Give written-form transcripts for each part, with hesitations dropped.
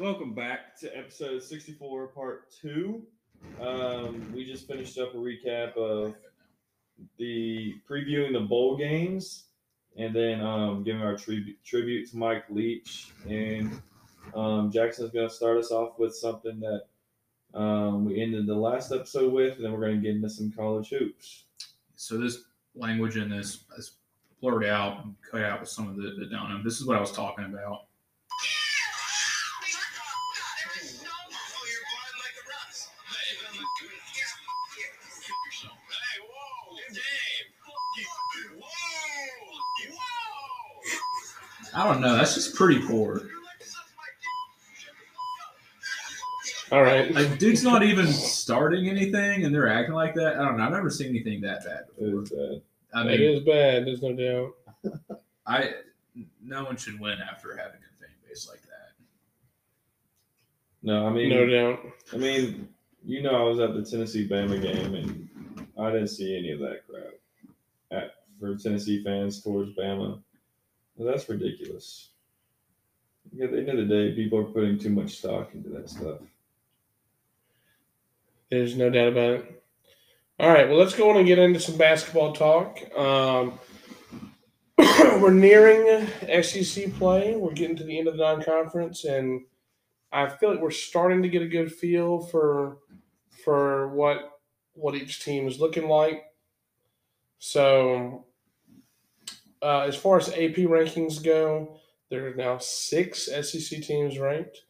Welcome back to episode 64, part 2. We just finished up a recap of the previewing the bowl games, and then giving our tribute to Mike Leach. And Jackson's going to start us off with something that we ended the last episode with, and then we're going to get into some college hoops. So this language in this is blurred out and cut out with some of the donut. This is what I was talking about. I don't know. That's just pretty poor. All right. Like, dude's not even starting anything, and they're acting like that. I don't know. I've never seen anything that bad before. It is bad. I mean, it is bad. There's no doubt. No one should win after having a fan base like that. No, I mean, no doubt. I mean, you know, I was at the Tennessee-Bama game, and I didn't see any of that crap for Tennessee fans towards Bama. Well, that's ridiculous. At the end of the day, people are putting too much stock into that stuff. There's no doubt about it. All right, well, let's go on and get into some basketball talk. We're nearing SEC play. We're getting to the end of the non-conference, and I feel like we're starting to get a good feel for what each team is looking like. So as far as AP rankings go, there are now 6 SEC teams ranked.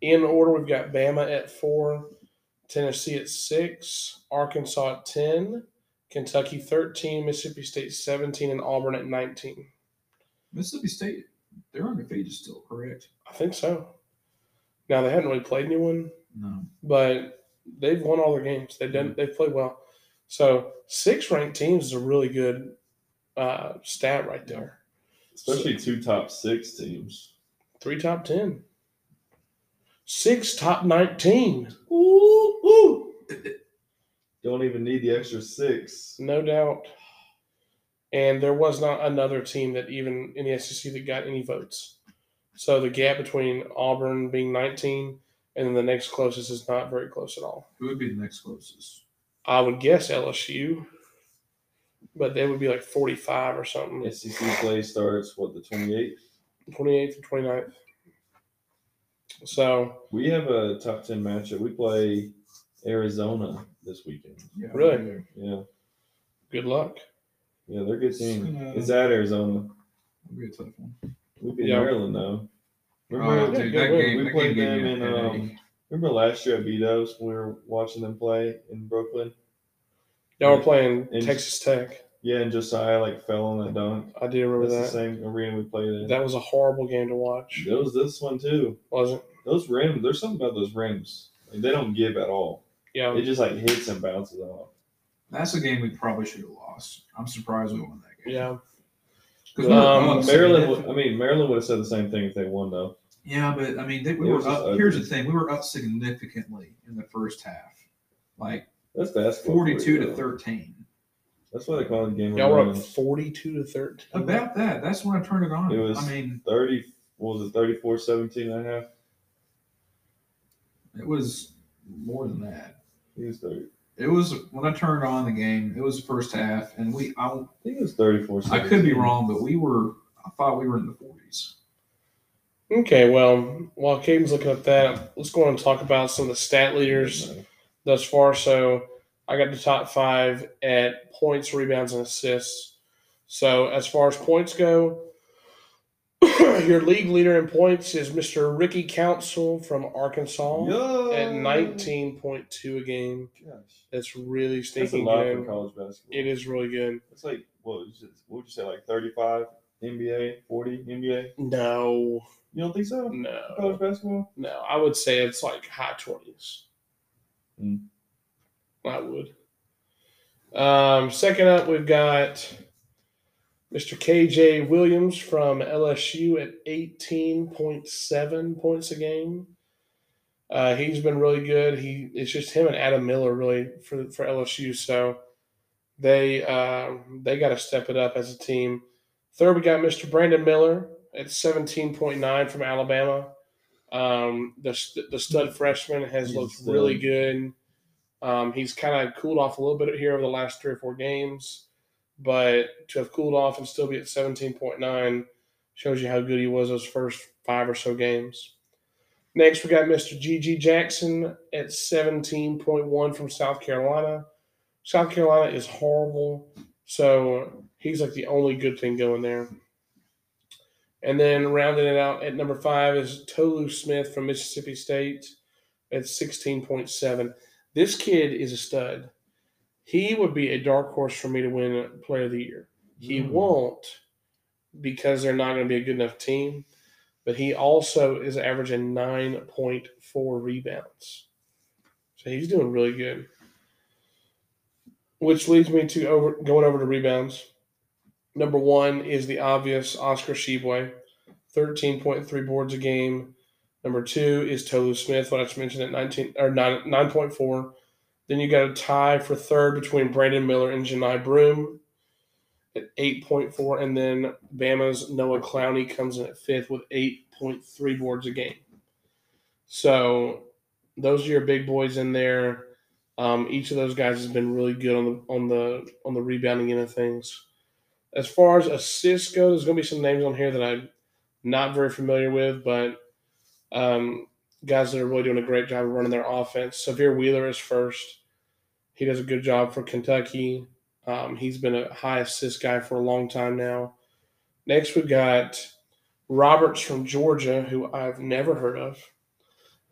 In order, we've got Bama at 4, Tennessee at 6, Arkansas at 10, Kentucky 13, Mississippi State 17, and Auburn at 19. Mississippi State, they're undefeated still, correct? I think so. Now, they haven't really played anyone. No. But they've won all their games. They've played well. So 6 ranked teams is a really good stat right there. Especially 2 top 6 teams. 3 top 10. 6 top 19. Ooh. Don't even need the extra 6. No doubt. And there was not another team that even in the SEC that got any votes. So the gap between Auburn being 19 and then the next closest is not very close at all. Who would be the next closest? I would guess LSU. But they would be like 45 or something. SEC play starts, the 28th? 28th and 29th. So we have a top 10 matchup. We play Arizona this weekend. Yeah, really? Yeah. Good luck. Yeah, they're a good team. It's at Arizona. It'll be a tough one. We'll be in Maryland, though. We played them in remember last year at Beto's when we were watching them play in Brooklyn? Y'all were playing Texas Tech. Yeah, and Josiah fell on that dunk. I do remember that. That's the same arena we played in. That was a horrible game to watch. It was this one, too. Was it? Those rims, there's something about those rims. They don't give at all. Yeah. It just, hits and bounces off. That's a game we probably should have lost. I'm surprised we won that game. Yeah. Because Maryland would have said the same thing if they won, though. Yeah, but, we were up. Here's the thing. We were up significantly in the first half. That's basketball. 42-13. That's why they call it game. Y'all were up 42-13. About that. That's when I turned it on. It was 30. What was it? 34-17 and a half. It was more than that. It was 30. It was when I turned on the game. It was the first half, and I think it was 34. I could be wrong, but I thought we were in the 40s. Okay. Well, while Caden's looking at that, let's go on and talk about some of the stat leaders. Thus far, so I got the top 5 at points, rebounds, and assists. So as far as points go, your league leader in points is Mr. Ricky Council from Arkansas at 19.2 a game. Gosh. That's really stinking good. That's a lot for college basketball. It is really good. It's what would you say, 35 NBA, 40 NBA? No. You don't think so? No. College basketball? No, I would say it's high 20s. I would. Second up, we've got Mr. KJ Williams from LSU at 18.7 points a game. He's been really good. It's just him and Adam Miller really for LSU. So they got to step it up as a team. Third, we got Mr. Brandon Miller at 17.9 from Alabama. The stud freshman has looked really good. He's kind of cooled off a little bit here over the last 3 or 4 games, but to have cooled off and still be at 17.9 shows you how good he was those first 5 or so games. Next, we got Mr. G.G. Jackson at 17.1 from South Carolina. South Carolina is horrible, so he's like the only good thing going there. And then rounding it out at number 5 is Tolu Smith from Mississippi State at 16.7. This kid is a stud. He would be a dark horse for me to win Player of the Year. He won't because they're not going to be a good enough team, but he also is averaging 9.4 rebounds. So he's doing really good. Which leads me to going over to rebounds. Number 1 is the obvious Oscar Sheboy, 13.3 boards a game. Number 2 is Tolu Smith, what I just mentioned, at 9.4. Then you got a tie for third between Brandon Miller and Jani Broome at 8.4. And then Bama's Noah Clowney comes in at 5th with 8.3 boards a game. So those are your big boys in there. Each of those guys has been really good on the rebounding end of things. As far as assists go, there's going to be some names on here that I'm not very familiar with, but guys that are really doing a great job of running their offense. Xavier Wheeler is first. He does a good job for Kentucky. He's been a high assist guy for a long time now. Next, we've got Roberts from Georgia, who I've never heard of,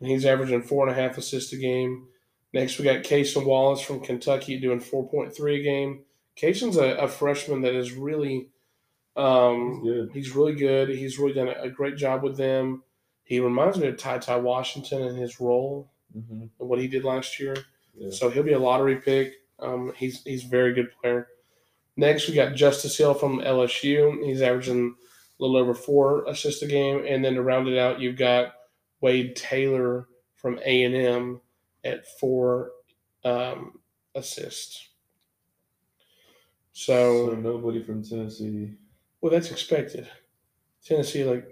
and he's averaging 4.5 assists a game. Next, we got Cason Wallace from Kentucky doing 4.3 a game. Cason's a freshman that is really he's really good. He's really done a great job with them. He reminds me of Ty Washington and his role and what he did last year. Yeah. So he'll be a lottery pick. He's a very good player. Next, we got Justice Hill from LSU. He's averaging a little over 4 assists a game. And then to round it out, you've got Wade Taylor from A&M at 4 assists. So nobody from Tennessee. Well, that's expected. Tennessee, they're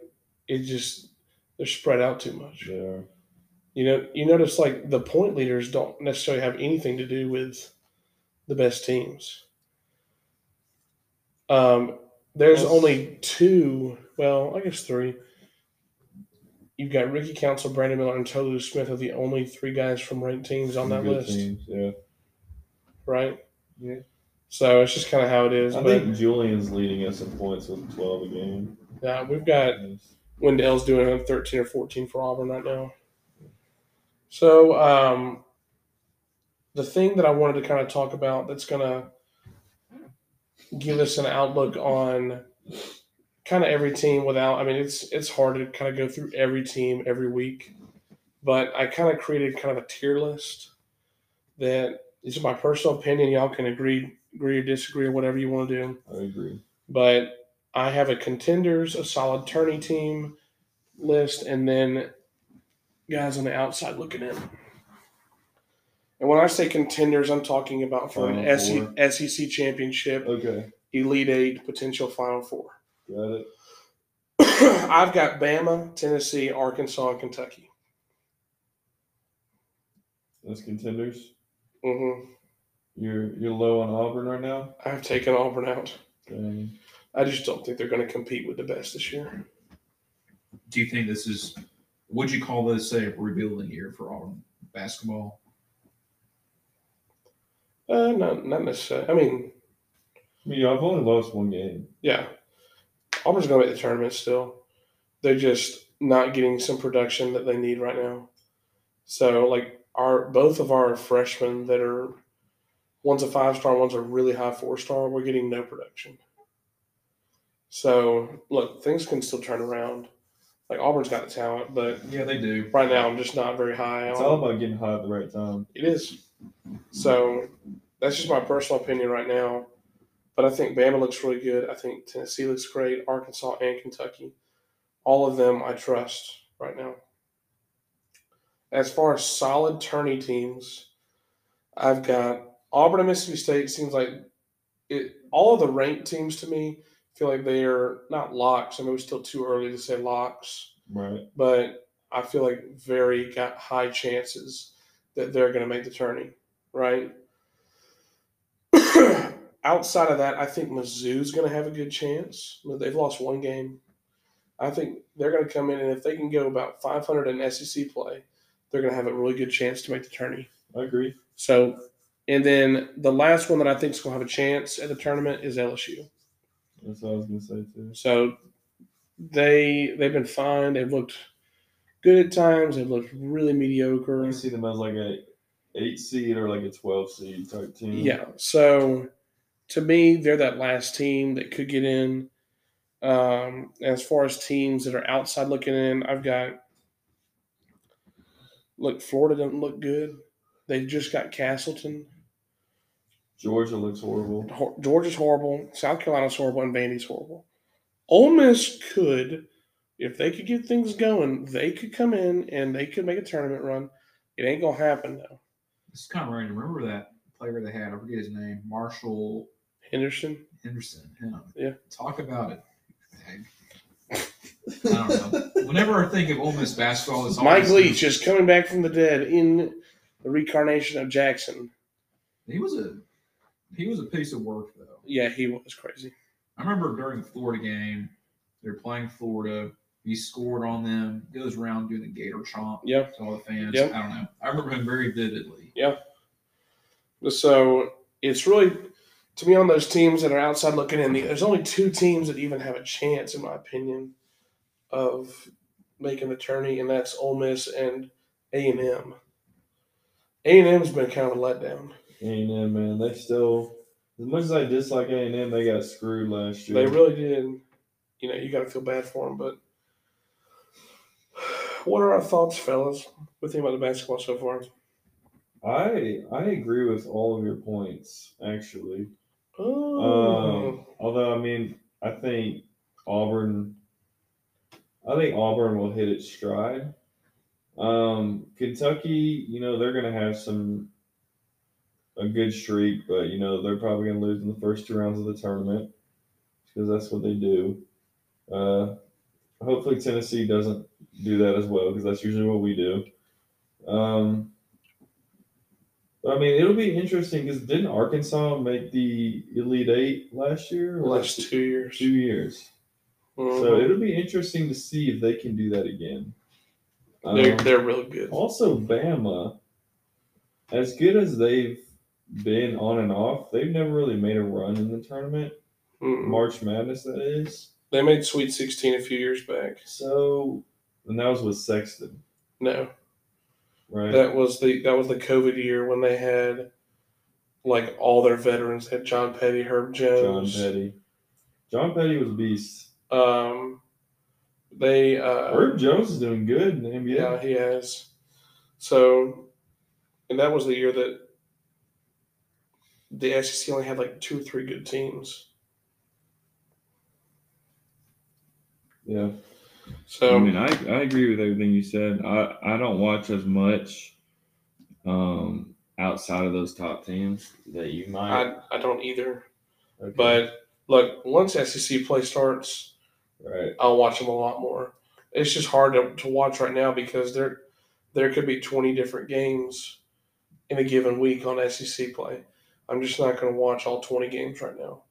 spread out too much. They are. You notice the point leaders don't necessarily have anything to do with the best teams. There's only 2. Well, I guess 3. You've got Ricky Council, Brandon Miller, and Tolu Smith are the only 3 guys from ranked teams on that list. Teams, yeah. Right? Yeah. So it's just kind of how it is. I think Julian's leading us in points with 12 a game. Yeah, we've got Wendell's doing 13 or 14 for Auburn right now. So the thing that I wanted to kind of talk about that's going to give us an outlook on – kind of every team it's hard to kind of go through every team every week. But I kind of created kind of a tier list that is my personal opinion. Y'all can agree or disagree or whatever you want to do. I agree. But I have a contenders, a solid tourney team list, and then guys on the outside looking in. And when I say contenders, I'm talking about for an SEC championship, okay, Elite Eight, potential Final Four. Got it. I've got Bama, Tennessee, Arkansas, and Kentucky. That's contenders? Mm-hmm. You're low on Auburn right now? I've taken Auburn out. Dang. I just don't think they're going to compete with the best this year. Do you think this is – would you call this a rebuilding year for Auburn basketball? Not necessarily. I mean, I've only lost 1 game. Yeah. Auburn's going to make the tournament still. They're just not getting some production that they need right now. So, both of our freshmen that are – one's a 5-star, one's a really high 4-star. We're getting no production. So, look, things can still turn around. Auburn's got the talent, but – yeah, they do. Right now, I'm just not very high. It's all about getting high at the right time. It is. So, that's just my personal opinion right now. But I think Bama looks really good. I think Tennessee looks great, Arkansas and Kentucky. All of them I trust right now. As far as solid tourney teams, I've got Auburn and Mississippi State. Seems like it. All of the ranked teams to me feel like they are not locks. I mean, it's still too early to say locks. Right. But I feel like very got high chances that they're going to make the tourney, right? Outside of that, I think Mizzou's going to have a good chance. They've lost one game. I think they're going to come in, and if they can go about 500 in SEC play, they're going to have a really good chance to make the tourney. I agree. So, and then the last one that I think is going to have a chance at the tournament is LSU. That's what I was going to say, too. So they've been fine. They've looked good at times. They've looked really mediocre. You see them as like a 8 seed or like a 12 seed type team. Yeah. So to me, they're that last team that could get in. As far as teams that are outside looking in, I've got – look, Florida doesn't look good. They've just got Castleton. Georgia looks horrible. Georgia's horrible. South Carolina's horrible. And Vandy's horrible. Ole Miss could – if they could get things going, they could come in and they could make a tournament run. It ain't going to happen, though. It's kind of random. Remember that player they had? I forget his name. Marshall Henderson. Henderson, yeah. Talk about it. I don't know. Whenever I think of Ole Miss basketball, it's Mike Leach is coming back from the dead in the reincarnation of Jackson. He was a piece of work, though. Yeah, he was crazy. I remember during the Florida game, they were playing Florida. He scored on them. Goes around doing the Gator Chomp. Yep. To all the fans. Yep. I don't know. I remember him very vividly. Yeah. So it's really. To be on those teams that are outside looking in, there's only two teams that even have a chance, in my opinion, of making the tourney, and that's Ole Miss and A&M. A&M's been kind of a letdown. A&M, man, they still – as much as I dislike A&M, they got screwed last year. They really did. You know, you got to feel bad for them. But what are our thoughts, fellas, with him about the basketball so far? I agree with all of your points, actually. Although, I mean, I think Auburn will hit its stride. Kentucky, you know, they're going to have a good streak, but, you know, they're probably going to lose in the first 2 rounds of the tournament because that's what they do. Hopefully Tennessee doesn't do that as well because that's usually what we do. I mean, it'll be interesting because didn't Arkansas make the Elite Eight last year? Last 2 years. 2 years. So it'll be interesting to see if they can do that again. They're really good. Also, Bama, as good as they've been on and off, they've never really made a run in the tournament. Mm-mm. March Madness, that is. They made Sweet 16 a few years back. So, and that was with Sexton. No. Right. That was the COVID year when they had like all their veterans. They had John Petty, Herb Jones. John Petty was a beast. Herb Jones is doing good in the NBA. Yeah, he has. So, and that was the year that the SEC only had like 2 or 3 good teams. Yeah. So I mean, I agree with everything you said. I don't watch as much outside of those top teams that you might. I don't either. Okay. But, look, once SEC play starts, right, I'll watch them a lot more. It's just hard to watch right now because there could be 20 different games in a given week on SEC play. I'm just not going to watch all 20 games right now.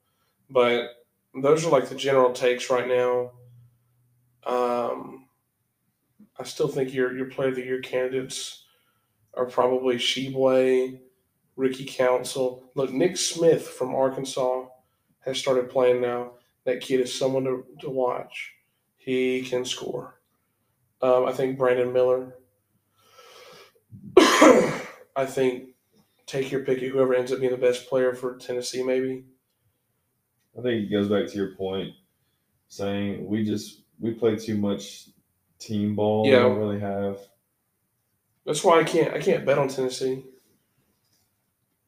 But those are like the general takes right now. I still think your Player of the Year candidates are probably Sheboy, Ricky Council. Look, Nick Smith from Arkansas has started playing now. That kid is someone to watch. He can score. I think Brandon Miller. I think take your pick of whoever ends up being the best player for Tennessee maybe. I think it goes back to your point saying we play too much team ball. Yeah. We don't really have. That's why I can't bet on Tennessee.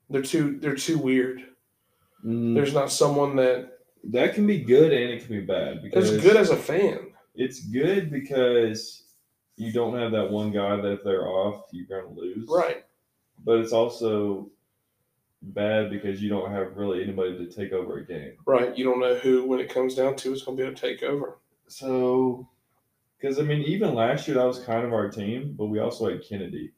They're too weird. There's not someone that can be good and it can be bad. Because it's good as a fan. It's good because you don't have that one guy that if they're off, you're going to lose. Right. But it's also bad because you don't have really anybody to take over a game. Right. You don't know who, when it comes down to, is going to be able to take over. So Because, I mean, even last year, that was kind of our team, but we also had Kennedy.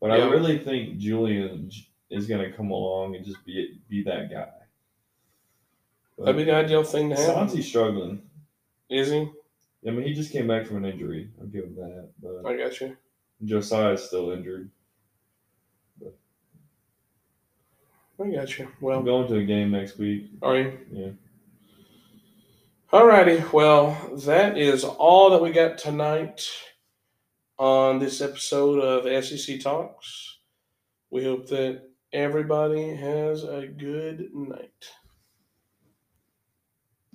But yeah. I really think Julian is going to come along and just be that guy. But that'd be the ideal thing to have. Santi's struggling. Is he? I mean, he just came back from an injury. I'll give him that. But I got you. Josiah's still injured. But I got you. Well, I'm going to the game next week. Are you? Yeah. All righty. Well, that is all that we got tonight on this episode of SEC Talks. We hope that everybody has a good night.